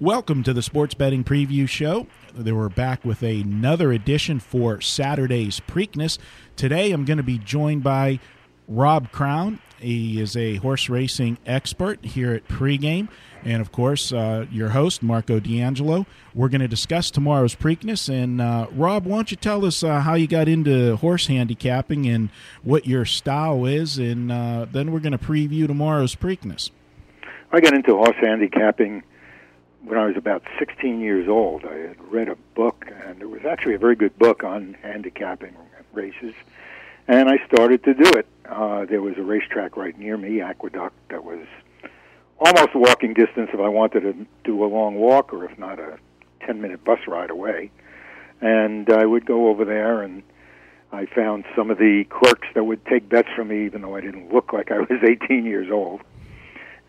Welcome to the Sports Betting Preview Show. We're back with another edition for Saturday's Preakness. Today I'm going to be joined by Rob Crowne. He is a horse racing expert here at Pregame. And, of course, your host, Marco D'Angelo. We're going to discuss tomorrow's Preakness. And, Rob, why don't you tell us how you got into horse handicapping and what your style is, and then we're going to preview tomorrow's Preakness. I got into horse handicapping when I was about 16 years old. I had read a book, and it was actually a very good book on handicapping races, and I started to do it. There was a racetrack right near me, Aqueduct, that was almost walking distance if I wanted to do a long walk, or if not, a 10-minute bus ride away. And I would go over there, and I found some of the clerks that would take bets from me, even though I didn't look like I was 18 years old.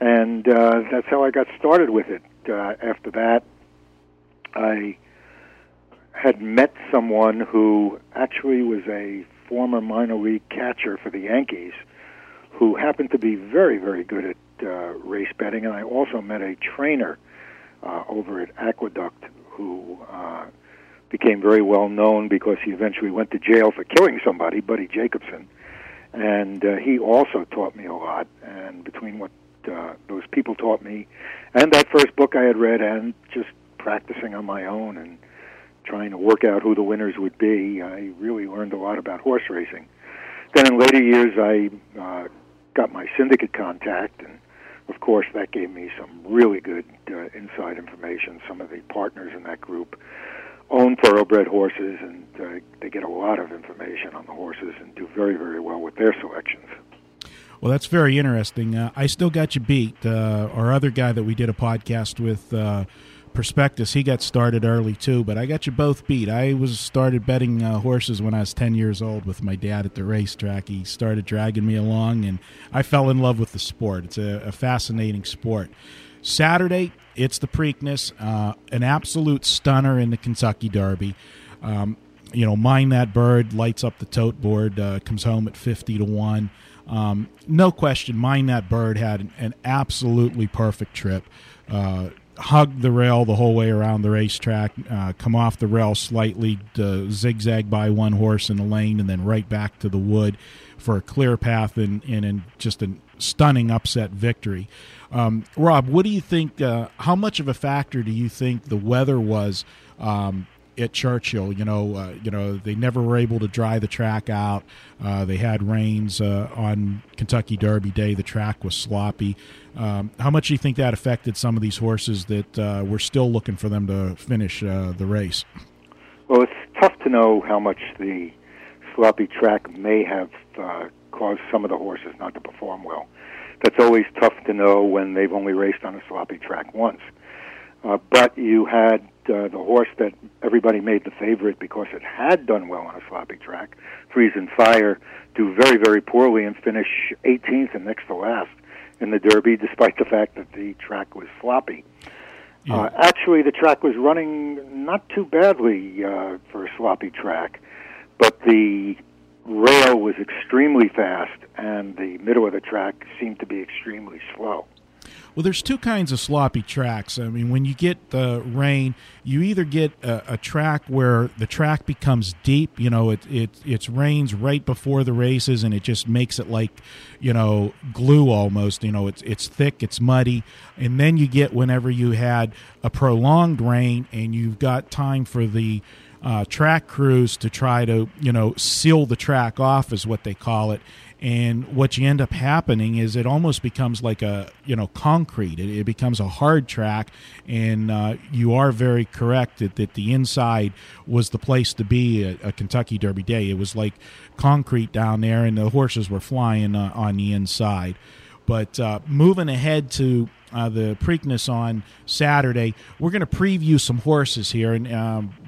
And that's how I got started with it. After that, I had met someone who actually was a former minor league catcher for the Yankees, who happened to be very, very good at race betting, and I also met a trainer over at Aqueduct who became very well known because he eventually went to jail for killing somebody, Buddy Jacobson, and he also taught me a lot. And between what those people taught me and that first book I had read, and just practicing on my own and trying to work out who the winners would be, I really learned a lot about horse racing. Then in later years, I got my syndicate contact, and of course, that gave me some really good inside information. Some of the partners in that group own thoroughbred horses, and they get a lot of information on the horses and do very, very well with their selections. Well, that's very interesting. I still got you beat. Our other guy that we did a podcast with, Prospectus, he got started early too, but I got you both beat. I was started betting horses when I was 10 years old with my dad at the racetrack. He started dragging me along, and I fell in love with the sport. It's a fascinating sport. Saturday, it's the Preakness, an absolute stunner in the Kentucky Derby. Mine That Bird lights up the tote board, comes home at 50-1. No question, Mine That Bird had an absolutely perfect trip. Hugged the rail the whole way around the racetrack, come off the rail slightly, zigzag by one horse in the lane, and then right back to the wood for a clear path and just a stunning upset victory. Rob, what do you think, how much of a factor do you think the weather was at Churchill? They never were able to dry the track out. They had rains on Kentucky Derby Day. The track was sloppy. How much do you think that affected some of these horses that were still looking for them to finish the race? Well, it's tough to know how much the sloppy track may have caused some of the horses not to perform well. That's always tough to know when they've only raced on a sloppy track once. But you had the horse that everybody made the favorite because it had done well on a sloppy track, Freeze and Fire, do very, very poorly and finish 18th and next to last in the Derby, despite the fact that the track was sloppy. Yeah. Actually, the track was running not too badly for a sloppy track, but the rail was extremely fast, and the middle of the track seemed to be extremely slow. Well, there's two kinds of sloppy tracks. I mean, when you get the rain, you either get a track where the track becomes deep. It rains right before the races, and it just makes it like, glue almost. It's thick, it's muddy. And then you get whenever you had a prolonged rain and you've got time for the track crews to try to, seal the track off is what they call it. And what you end up happening is it almost becomes like a, concrete. It becomes a hard track, and you are very correct that the inside was the place to be at a Kentucky Derby Day. It was like concrete down there, and the horses were flying on the inside. But moving ahead to the Preakness on Saturday, we're going to preview some horses here, and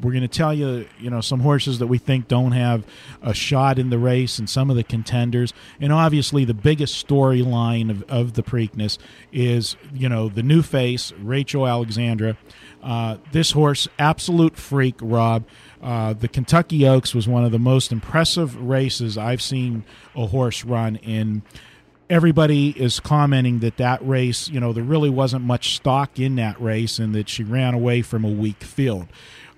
we're going to tell you, some horses that we think don't have a shot in the race and some of the contenders. And obviously the biggest storyline of the Preakness is, the new face, Rachel Alexandra. This horse, absolute freak, Rob. The Kentucky Oaks was one of the most impressive races I've seen a horse run in everybody is commenting that that race, you know, there really wasn't much stock in that race and that she ran away from a weak field.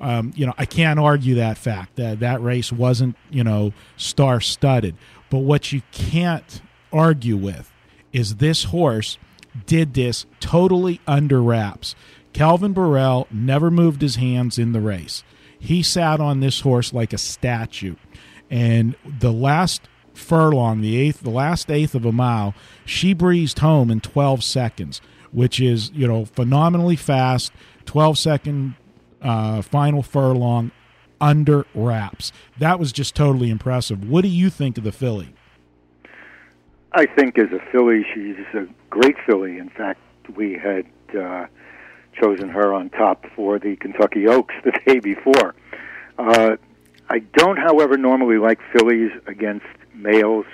You know, I can't argue that fact, that that race wasn't, you know, star-studded. But what you can't argue with is this horse did this totally under wraps. Calvin Borel never moved his hands in the race. He sat on this horse like a statue. And the last furlong, the last eighth of a mile, she breezed home in 12 seconds, which is, you know, phenomenally fast. 12-second final furlong under wraps. That was just totally impressive. What do you think of the filly? I think as a filly, she's a great filly. In fact, we had chosen her on top for the Kentucky Oaks the day before. I don't, however, normally like fillies against males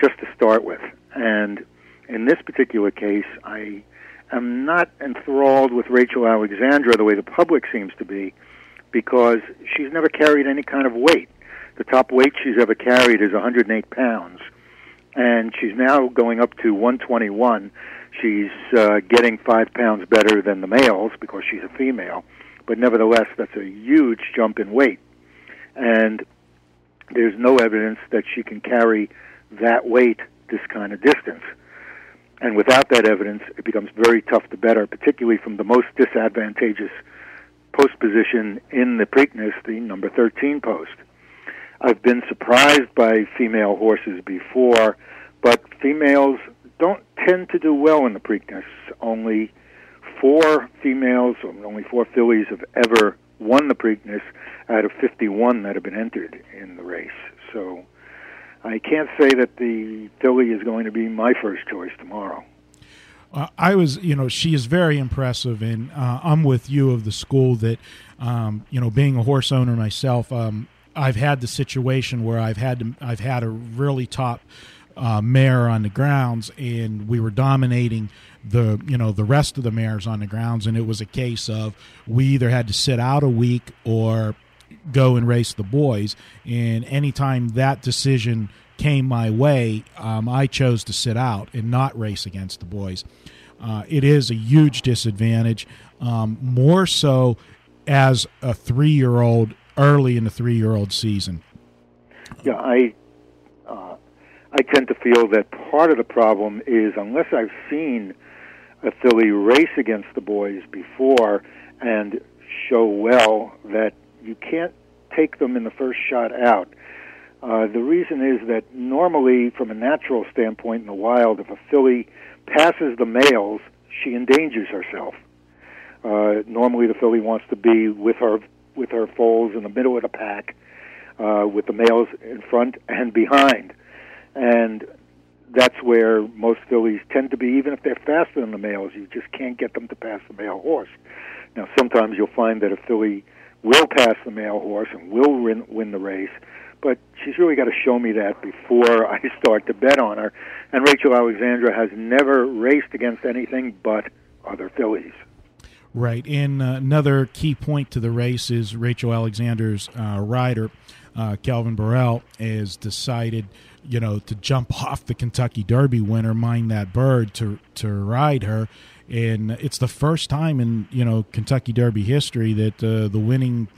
just to start with. And in this particular case, I am not enthralled with Rachel Alexandra the way the public seems to be, because she's never carried any kind of weight. The top weight she's ever carried is 108 pounds, and she's now going up to 121. She's getting 5 pounds better than the males because she's a female, but nevertheless, that's a huge jump in weight. And there's no evidence that she can carry that weight this kind of distance. And without that evidence, it becomes very tough to bet her, particularly from the most disadvantageous post position in the Preakness, the number 13 post. I've been surprised by female horses before, but females don't tend to do well in the Preakness. Only four females, or only four fillies have ever won the Preakness out of 51 that have been entered in the race. So I can't say that the filly is going to be my first choice tomorrow. I was, you know, she is very impressive, and I'm with you of the school that, you know, being a horse owner myself, I've had the situation where I've had a really top mare on the grounds, and we were dominating the, you know, the rest of the mares on the grounds, and it was a case of we either had to sit out a week or go and race the boys. And anytime that decision came my way, I chose to sit out and not race against the boys. It is a huge disadvantage, more so as a 3-year-old, early in the 3-year-old season. Yeah, I tend to feel that part of the problem is, unless I've seen a filly race against the boys before and show well, that you can't take them in the first shot out. The reason is that normally, from a natural standpoint in the wild, if a filly passes the males, she endangers herself. Normally the filly wants to be with her foals in the middle of the pack, with the males in front and behind. And that's where most fillies tend to be. Even if they're faster than the males, you just can't get them to pass the male horse. Now, sometimes you'll find that a filly will pass the male horse and will win the race, but she's really got to show me that before I start to bet on her. And Rachel Alexandra has never raced against anything but other fillies. Right, and another key point to the race is Rachel Alexander's rider, Calvin Borel, has decided, you know, to jump off the Kentucky Derby winner, Mine That Bird, to ride her. And it's the first time in, you know, Kentucky Derby history that the winning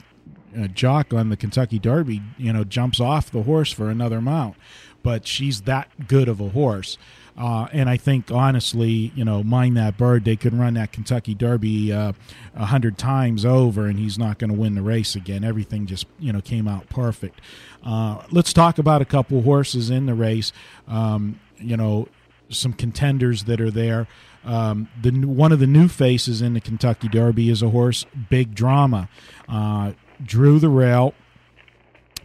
jock on the Kentucky Derby, you know, jumps off the horse for another mount. But she's that good of a horse. And I think, honestly, you know, Mine That Bird, they could run that Kentucky Derby 100 times over, and he's not going to win the race again. Everything just, you know, came out perfect. Let's talk about a couple horses in the race, you know, some contenders that are there. One of the new faces in the Kentucky Derby is a horse, Big Drama. Drew the rail.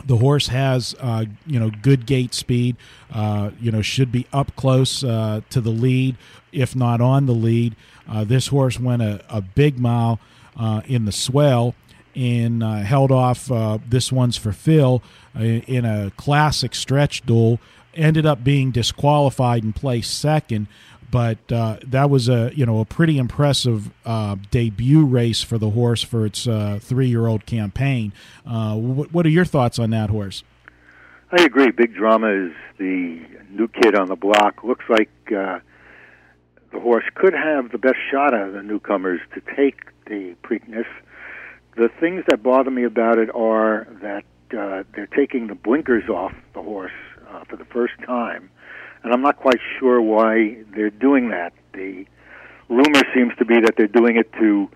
The horse has, you know, good gait speed, you know, should be up close to the lead, if not on the lead. This horse went a big mile in the swell and held off This One's for Phil in a classic stretch duel, ended up being disqualified and placed second. But that was a, you know, a pretty impressive debut race for the horse for its 3-year-old campaign. What are your thoughts on that horse? I agree. Big Drama is the new kid on the block. Looks like the horse could have the best shot out of the newcomers to take the Preakness. The things that bother me about it are that they're taking the blinkers off the horse for the first time, and I'm not quite sure why they're doing that. The rumor seems to be that they're doing it to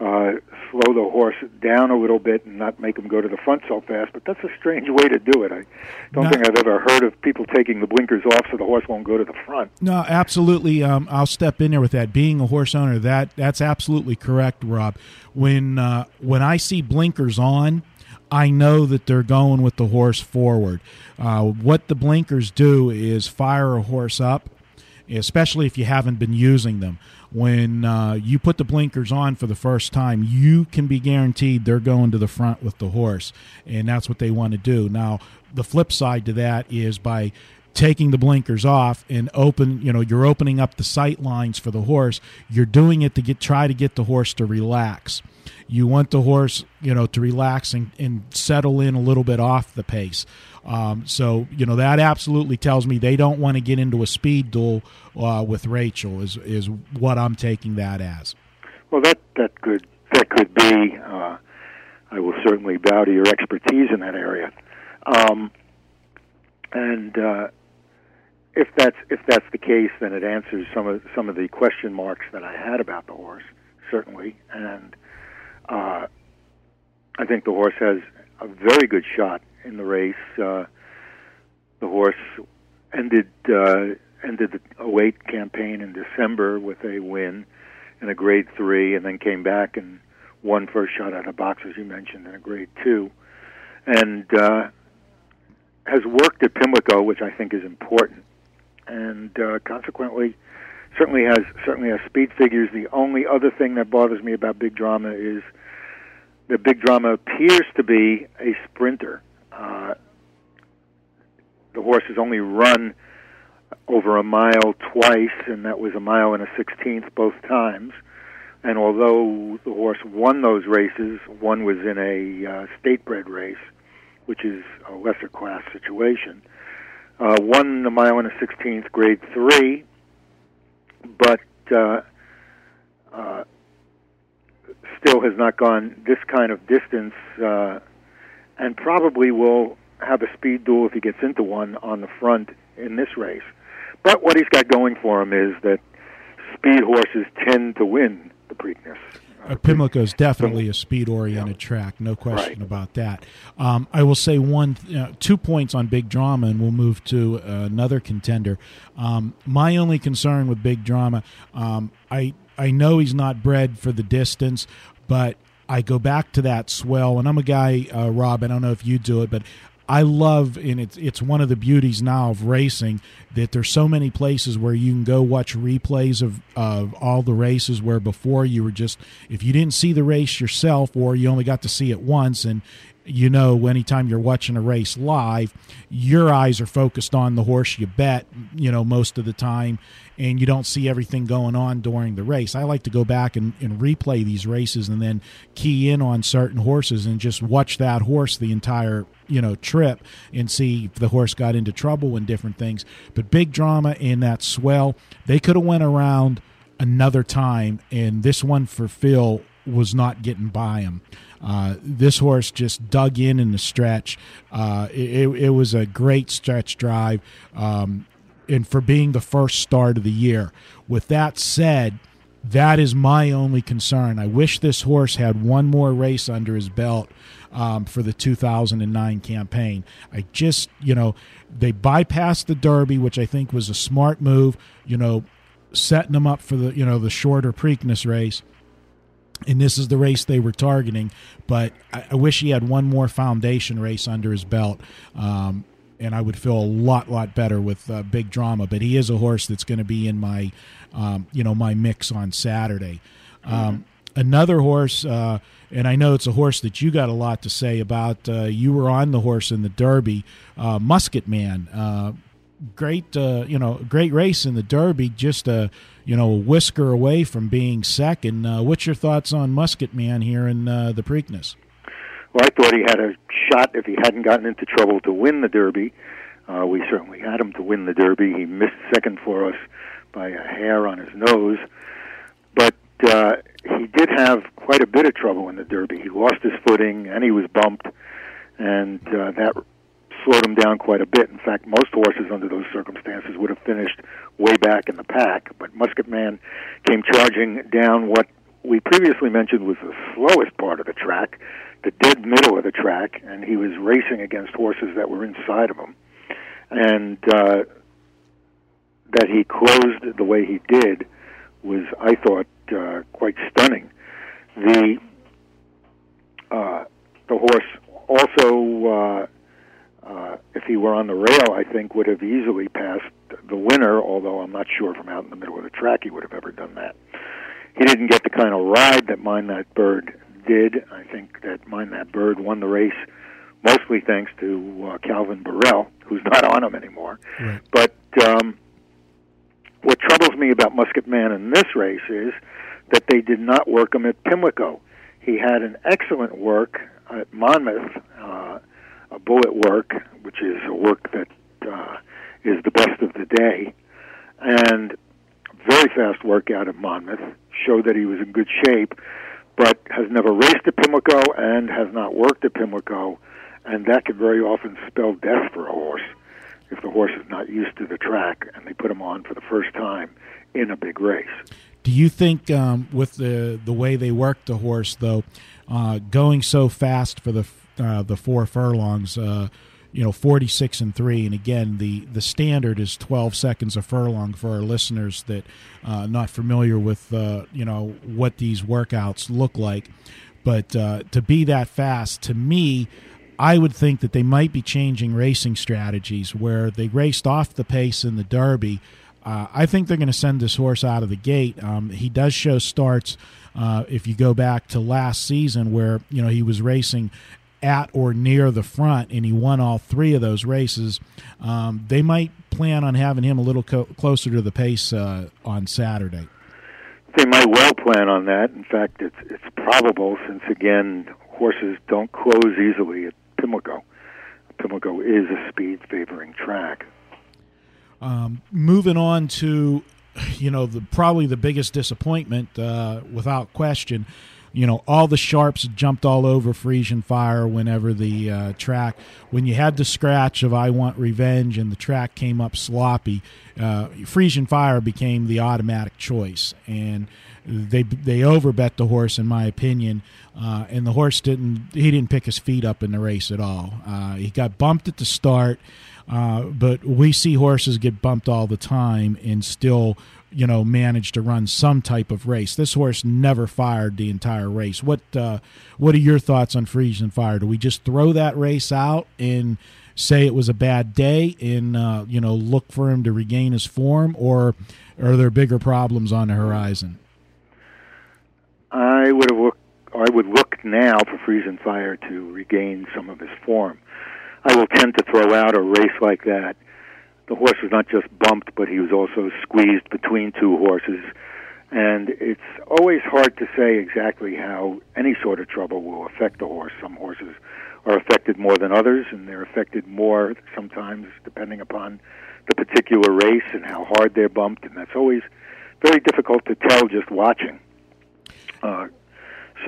slow the horse down a little bit and not make him go to the front so fast, but that's a strange way to do it. I don't think I've ever heard of people taking the blinkers off so the horse won't go to the front. No, absolutely. I'll step in there with that. Being a horse owner, that's absolutely correct, Rob. When I see blinkers on, I know that they're going with the horse forward. What the blinkers do is fire a horse up, especially if you haven't been using them. When you put the blinkers on for the first time, you can be guaranteed they're going to the front with the horse, and that's what they want to do. Now, the flip side to that is by taking the blinkers off and you're opening up the sight lines for the horse. You're doing it to try to get the horse to relax. You want the horse, to relax and settle in a little bit off the pace. So that absolutely tells me they don't want to get into a speed duel with Rachel is what I'm taking that as. Well, that could be. I will certainly bow to your expertise in that area, and if that's the case, then it answers some of the question marks that I had about the horse, certainly, and I think the horse has a very good shot in the race. The horse ended the 08 campaign in December with a win in a Grade 3, and then came back and won first shot out of box, as you mentioned, in a Grade 2, and has worked at Pimlico, which I think is important, and consequently certainly has speed figures. The only other thing that bothers me about Big Drama is that Big Drama appears to be a sprinter. The horse has only run over a mile twice, and that was a mile and a 16th both times. And although the horse won those races, one was in a state-bred race, which is a lesser-class situation, won the mile and a 16th Grade 3, but still has not gone this kind of distance, and probably will have a speed duel if he gets into one on the front in this race. But what he's got going for him is that speed horses tend to win the Preakness. Pimlico is definitely a speed-oriented track, no question about that. I will say 2 points on Big Drama, and we'll move to another contender. My only concern with Big Drama, I know he's not bred for the distance, but I go back to that swell. And I'm a guy, Rob, I don't know if you do it, but I love, and it's one of the beauties now of racing, that there's so many places where you can go watch replays of all the races where before you were just, if you didn't see the race yourself or you only got to see it once, and anytime you're watching a race live, your eyes are focused on the horse you bet, most of the time, and you don't see everything going on during the race. I like to go back and replay these races and then key in on certain horses and just watch that horse the entire, trip and see if the horse got into trouble and different things. But Big Drama in that swell, they could have went around another time, and This One for Phil was not getting by him. This horse just dug in the stretch. It was a great stretch drive, and for being the first start of the year. With that said, that is my only concern. I wish this horse had one more race under his belt for the 2009 campaign. I just, they bypassed the Derby, which I think was a smart move, setting them up for the, the shorter Preakness race. And this is the race they were targeting, but I wish he had one more foundation race under his belt, and I would feel a lot better with Big Drama. But he is a horse that's going to be in my, my mix on Saturday. Another horse, and I know it's a horse that you got a lot to say about. You were on the horse in the Derby, Musket Man. Great race in the Derby, just a whisker away from being second. What's your thoughts on Musket Man here in the Preakness? where I thought he had a shot if he hadn't gotten into trouble to win the Derby. We certainly had him to win the Derby. He missed second for us by a hair on his nose. But he did have quite a bit of trouble in the Derby. He lost his footing, and he was bumped, and that slowed him down quite a bit. In fact, most horses under those circumstances would have finished way back in the pack, but Musket Man came charging down what we previously mentioned was the slowest part of the track, the dead middle of the track, and he was racing against horses that were inside of him. And that he closed the way he did was, I thought, quite stunning. The horse also, if he were on the rail, I think would have easily passed the winner, although I'm not sure from out in the middle of the track he would have ever done that. He didn't get the kind of ride that Mine That Bird did. I think that Mine That Bird won the race mostly thanks to Calvin Borel, who's not on him anymore. Right. But what troubles me about Musket Man in this race is that they did not work him at Pimlico. He had an excellent work at Monmouth, a bullet work, which is a work that is the best of the day, and very fast workout at Monmouth, showed that he was in good shape, but has never raced at Pimlico and has not worked at Pimlico, and that could very often spell death for a horse if the horse is not used to the track and they put him on for the first time in a big race. Do you think with the way they worked the horse, though, going so fast for the four furlongs, 46 and 3, and again the standard is 12 seconds a furlong for our listeners that not familiar with what these workouts look like, but to be that fast, to me, I would think that they might be changing racing strategies where they raced off the pace in the Derby. I think they're going to send this horse out of the gate. He does show starts if you go back to last season where he was racing at or near the front, and he won all three of those races. They might plan on having him a little closer to the pace on Saturday. They might well plan on that. In fact, it's probable, since, again, horses don't close easily at Pimlico. Pimlico is a speed-favoring track. Moving on to, probably the biggest disappointment, without question. All the sharps jumped all over Friesan Fire whenever the track, when you had the scratch of I Want Revenge and the track came up sloppy, Friesan Fire became the automatic choice. And they overbet the horse, in my opinion, and the horse didn't pick his feet up in the race at all. He got bumped at the start, but we see horses get bumped all the time and still managed to run some type of race. This horse never fired the entire race. What are your thoughts on Friesan Fire? Do we just throw that race out and say it was a bad day and look for him to regain his form, or are there bigger problems on the horizon? I would look now for Friesan Fire to regain some of his form. I will tend to throw out a race like that. The horse was not just bumped, but he was also squeezed between two horses. And it's always hard to say exactly how any sort of trouble will affect the horse. Some horses are affected more than others, and they're affected more sometimes depending upon the particular race and how hard they're bumped. And that's always very difficult to tell just watching.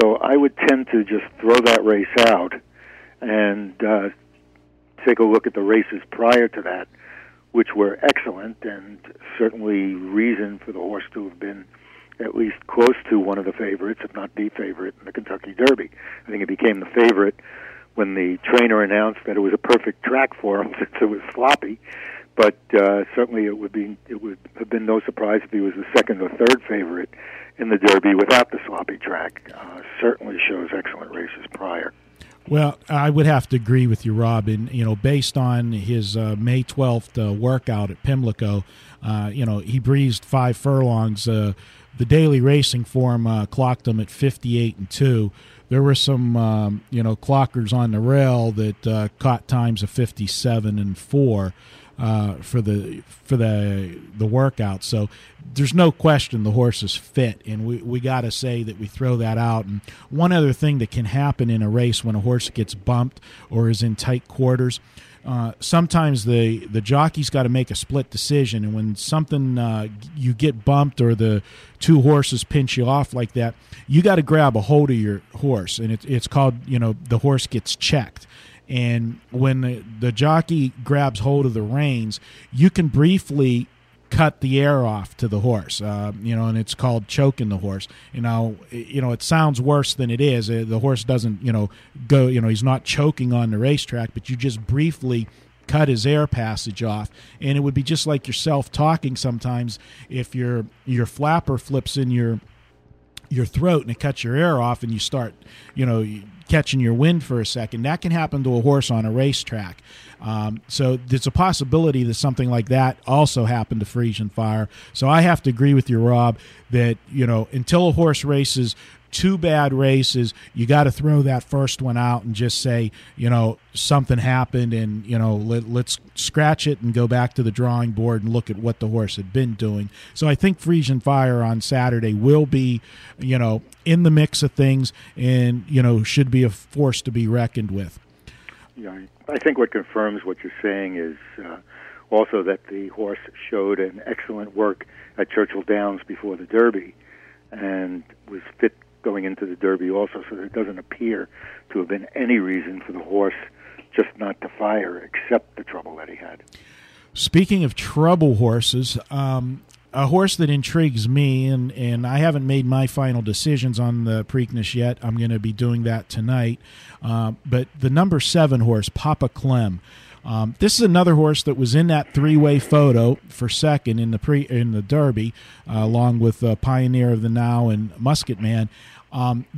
So I would tend to just throw that race out and take a look at the races prior to that, which were excellent and certainly reason for the horse to have been at least close to one of the favorites, if not the favorite, in the Kentucky Derby. I think it became the favorite when the trainer announced that it was a perfect track for him, since it was sloppy. But certainly it would have been no surprise if he was the second or third favorite in the Derby without the sloppy track. Certainly shows excellent races prior. Well, I would have to agree with you, Rob. And, based on his May 12th workout at Pimlico, he breezed 5 furlongs. The daily racing form clocked him at 58 and 2. There were some, clockers on the rail that caught times of 57 and 4. for the workout. So there's no question the horse is fit, and we got to say that we throw that out. And one other thing that can happen in a race when a horse gets bumped or is in tight quarters, sometimes the jockey's got to make a split decision, and when something you get bumped or the two horses pinch you off like that, you got to grab a hold of your horse, and it's called, the horse gets checked. And when the jockey grabs hold of the reins, you can briefly cut the air off to the horse, and it's called choking the horse. It sounds worse than it is. The horse doesn't, go, he's not choking on the racetrack, but you just briefly cut his air passage off. And it would be just like yourself talking sometimes. If your flapper flips in your throat and it cuts your air off and you start, catching your wind for a second, that can happen to a horse on a racetrack. So there's a possibility that something like that also happened to Friesan Fire. So I have to agree with you, Rob, that, until a horse races two bad races, you got to throw that first one out and just say, something happened, and, let's scratch it and go back to the drawing board and look at what the horse had been doing. So I think Friesan Fire on Saturday will be, in the mix of things, and, should be a force to be reckoned with. Yeah, I think what confirms what you're saying is also that the horse showed an excellent work at Churchill Downs before the Derby and was fit going into the Derby also, so there doesn't appear to have been any reason for the horse just not to fire except the trouble that he had. Speaking of trouble horses, a horse that intrigues me, and I haven't made my final decisions on the Preakness yet. I'm going to be doing that tonight. But the number 7 horse, Papa Clem. This is another horse that was in that three-way photo for second in the Derby, along with Pioneer of the Nile and Musket Man.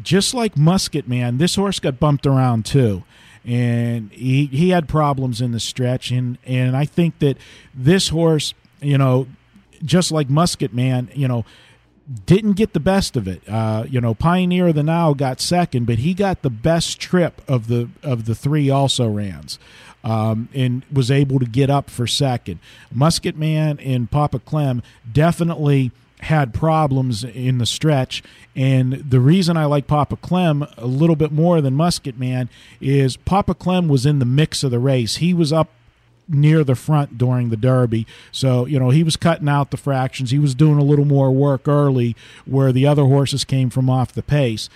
Just like Musket Man, this horse got bumped around too, and he had problems in the stretch. And I think that this horse, just like Musket Man, didn't get the best of it. Pioneer of the Nile got second, but he got the best trip of the three also-rans. And was able to get up for second. Musket Man and Papa Clem definitely had problems in the stretch, and the reason I like Papa Clem a little bit more than Musket Man is Papa Clem was in the mix of the race. He was up near the front during the Derby, so he was cutting out the fractions, he was doing a little more work early where the other horses came from off the pace.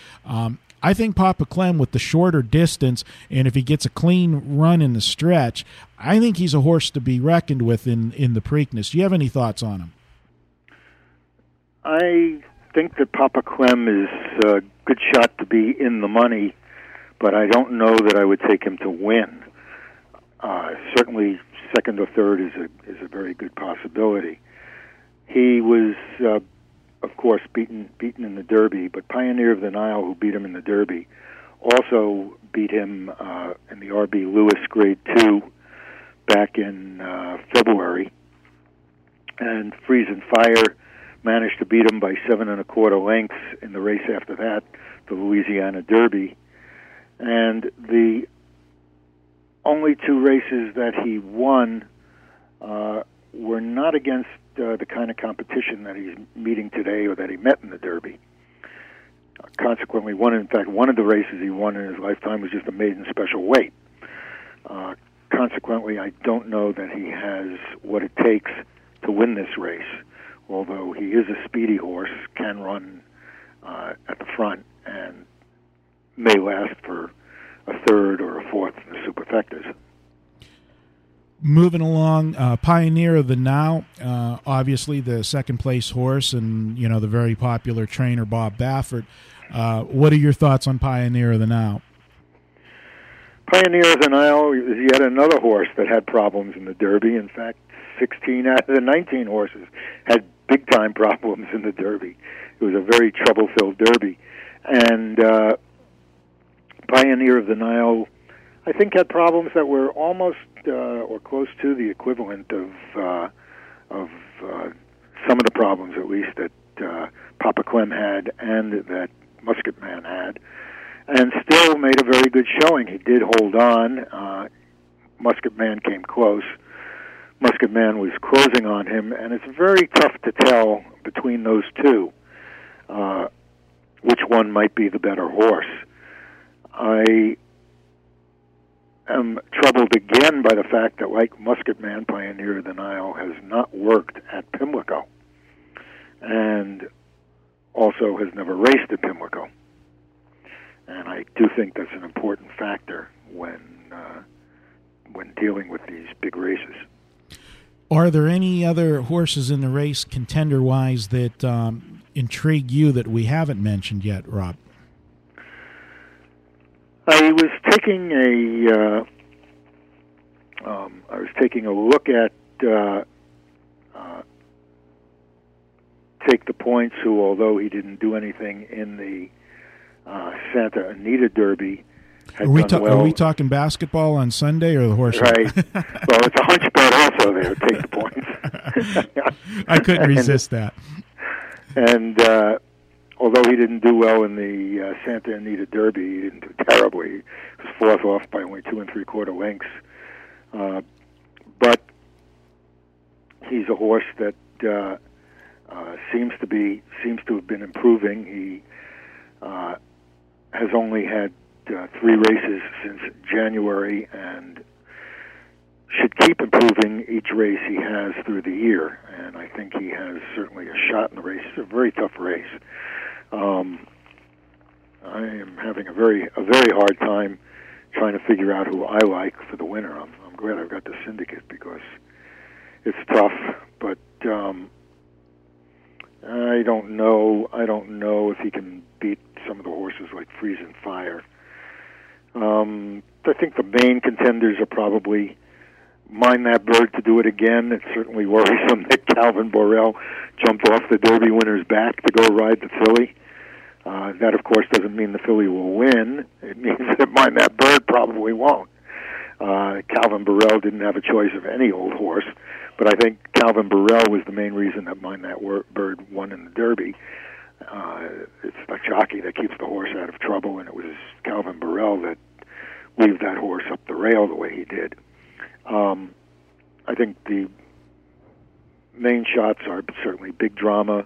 I think Papa Clem, with the shorter distance, and if he gets a clean run in the stretch, I think he's a horse to be reckoned with in the Preakness. Do you have any thoughts on him? I think that Papa Clem is a good shot to be in the money, but I don't know that I would take him to win. Certainly second or third is a very good possibility. He was... of course, beaten in the Derby, but Pioneer of the Nile, who beat him in the Derby, also beat him in the R.B. Lewis Grade 2 back in February. And Friesan Fire managed to beat him by 7 1/4 lengths in the race after that, the Louisiana Derby. And the only two races that he won were not against the kind of competition that he's meeting today or that he met in the Derby. Consequently, one of the races he won in his lifetime was just a maiden special weight. Consequently, I don't know that he has what it takes to win this race, although he is a speedy horse, can run at the front, and may last for a third or a fourth in the Superfectas. Moving along, Pioneer of the Now, obviously the second-place horse and, the very popular trainer Bob Baffert. What are your thoughts on Pioneer of the Now? Pioneer of the Now is yet another horse that had problems in the Derby. In fact, 16 out of the 19 horses had big-time problems in the Derby. It was a very trouble-filled Derby. And Pioneer of the Nile, I think, had problems that were almost or close to the equivalent of some of the problems, at least, that Papa Clem had and that Musket Man had, and still made a very good showing. He did hold on. Musket Man came close, Musket Man was closing on him, and it's very tough to tell between those two which one might be the better horse. I am troubled again by the fact that, like Musket Man, Pioneer of the Nile has not worked at Pimlico and also has never raced at Pimlico. And I do think that's an important factor when dealing with these big races. Are there any other horses in the race, contender-wise, that intrigue you that we haven't mentioned yet, Rob? I was taking a look at Take the Points, who, although he didn't do anything in the Santa Anita Derby, Are we talking basketball on Sunday or the horse? Right. Well, it's a hunchback also there. Take the Points. I couldn't resist that. And although he didn't do well in the Santa Anita Derby, he didn't do terribly. He was fourth off by only 2 3/4 lengths. But he's a horse that seems to have been improving. He has only had 3 races since January and should keep improving each race he has through the year, and I think he has certainly a shot in the race. It's a very tough race. I am having a very hard time trying to figure out who I like for the winner. I'm glad I've got the syndicate because it's tough, but I don't know if he can beat some of the horses like Freeze and Fire. I think the main contenders are probably Mine That Bird to do it again. It's certainly worrisome that Calvin Borel jumped off the Derby winner's back to go ride the filly. That, of course, doesn't mean the filly will win. It means that Mine That Bird probably won't. Calvin Borel didn't have a choice of any old horse, but I think Calvin Borel was the main reason that Mine That Bird won in the Derby. It's the jockey that keeps the horse out of trouble, and it was Calvin Borel that weaved that horse up the rail the way he did. I think the main shots are certainly Big Drama,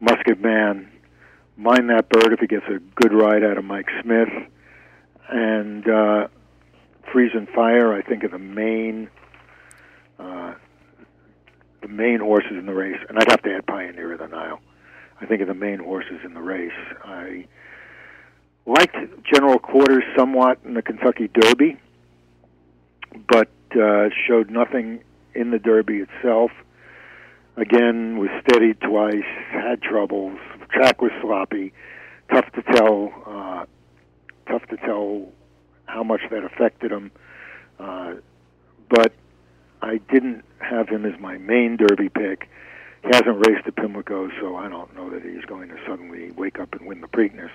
Musket Man, Mine That Bird if he gets a good ride out of Mike Smith, and Freeze and Fire. I think are the main horses in the race, and I'd have to add Pioneer of the Nile. I think of the main horses in the race. I liked General Quarters somewhat in the Kentucky Derby, but showed nothing in the Derby itself. Again, was steadied twice, had troubles, track was sloppy. Tough to tell how much that affected him. But I didn't have him as my main Derby pick. He hasn't raced at Pimlico, so I don't know that he's going to suddenly wake up and win the Preakness.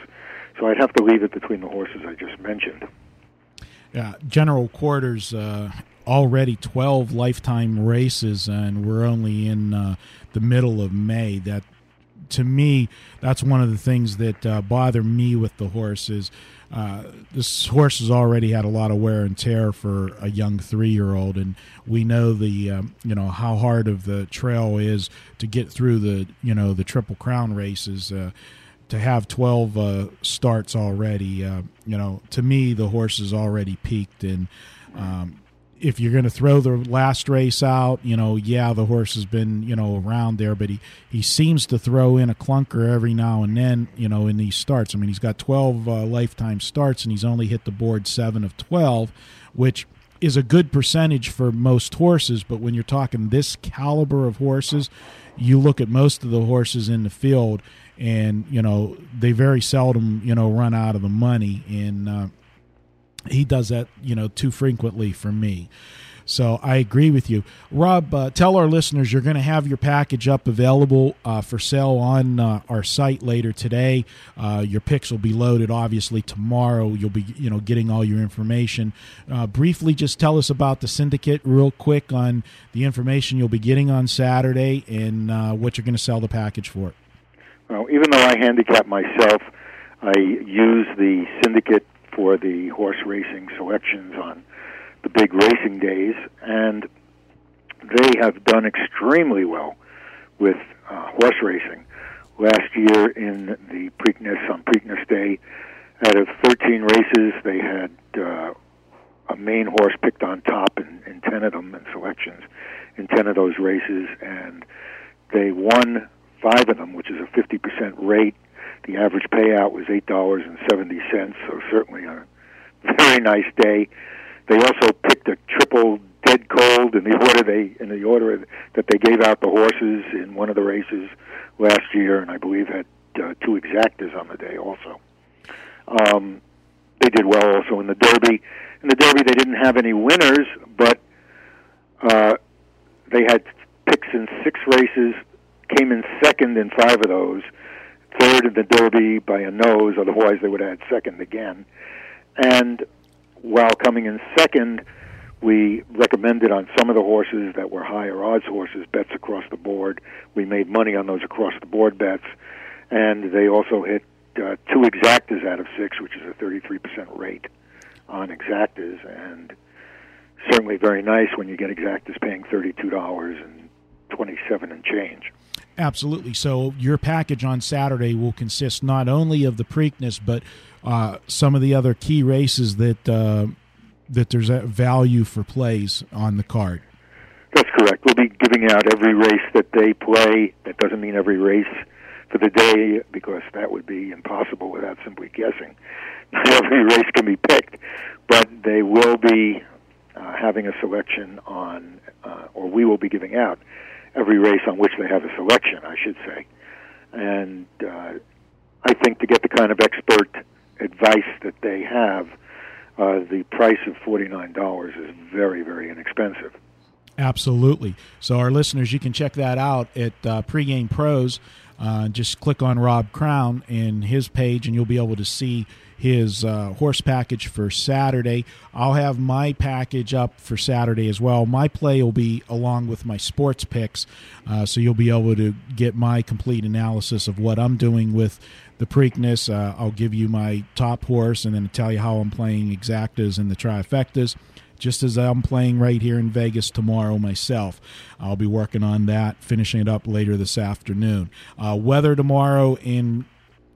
So I'd have to leave it between the horses I just mentioned. Yeah, General Quarters already 12 lifetime races, and we're only in the middle of May. That, to me, that's one of the things that bother me with the horse is this horse has already had a lot of wear and tear for a young 3-year-old, and we know the how hard of the trail is to get through the the Triple Crown races. To have 12 starts already, to me the horse is already peaked, and if you're going to throw the last race out, the horse has been, around there, but he seems to throw in a clunker every now and then, in these starts. I mean, he's got 12 lifetime starts, and he's only hit the board 7 of 12, which is a good percentage for most horses. But when you're talking this caliber of horses, you look at most of the horses in the field, and, they very seldom, run out of the money, and he does that, too frequently for me. So I agree with you. Rob, tell our listeners you're going to have your package up available for sale on our site later today. Your picks will be loaded, obviously, tomorrow. You'll be, getting all your information. Briefly, just tell us about the syndicate real quick on the information you'll be getting on Saturday and what you're going to sell the package for. Well, even though I handicap myself, I use the syndicate for the horse racing selections on the big racing days, and they have done extremely well with horse racing. Last year in the Preakness, on Preakness Day, out of 13 races, they had a main horse picked on top in 10 of them, in selections, in 10 of those races, and they won 5 of them, which is a 50% rate. The average payout was $8.70, so certainly a very nice day. They also picked a triple dead cold in the order that they gave out the horses in one of the races last year, and I believe had 2 exactas on the day also. They did well also in the Derby. In the Derby, they didn't have any winners, but they had picks in 6 races, came in second in 5 of those, third in the Derby by a nose, otherwise they would have had second again. And while coming in second, we recommended on some of the horses that were higher odds horses, bets across the board. We made money on those across the board bets, and they also hit 2 exactas out of 6, which is a 33% rate on exactas, and certainly very nice when you get exactas paying $32.27 and change. Absolutely. So your package on Saturday will consist not only of the Preakness, but some of the other key races that that there's a value for plays on the card. That's correct. We'll be giving out every race that they play. That doesn't mean every race for the day, because that would be impossible without simply guessing. Not every race can be picked, but they will be having a selection on, or we will be giving out every race on which they have a selection, I should say. And I think to get the kind of expert advice that they have, the price of $49 is very, very inexpensive. Absolutely. So our listeners, you can check that out at Pregame Pros. Just click on Rob Crowne and his page, and you'll be able to see his horse package for Saturday. I'll have my package up for Saturday as well. My play will be along with my sports picks, so you'll be able to get my complete analysis of what I'm doing with the Preakness. I'll give you my top horse and then tell you how I'm playing exactas and the trifectas, just as I'm playing right here in Vegas tomorrow myself. I'll be working on that, finishing it up later this afternoon. Weather tomorrow in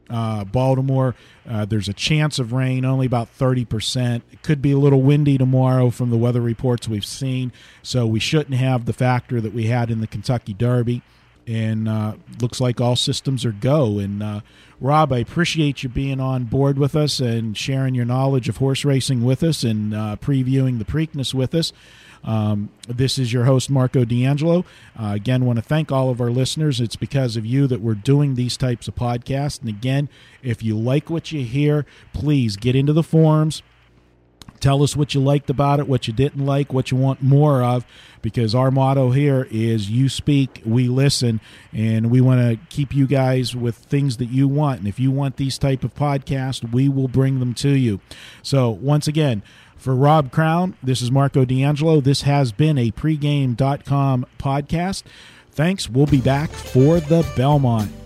Baltimore, there's a chance of rain, only about 30%. It could be a little windy tomorrow from the weather reports we've seen, so we shouldn't have the factor that we had in the Kentucky Derby. And looks like all systems are go. And, Rob, I appreciate you being on board with us and sharing your knowledge of horse racing with us and previewing the Preakness with us. This is your host, Marco D'Angelo. Again, want to thank all of our listeners. It's because of you that we're doing these types of podcasts. And, again, if you like what you hear, please get into the forums. Tell us what you liked about it, what you didn't like, what you want more of, because our motto here is you speak, we listen, and we want to keep you guys with things that you want. And if you want these type of podcasts, we will bring them to you. So once again, for Rob Crowne, this is Marco D'Angelo. This has been a pregame.com podcast. Thanks. We'll be back for the Belmont.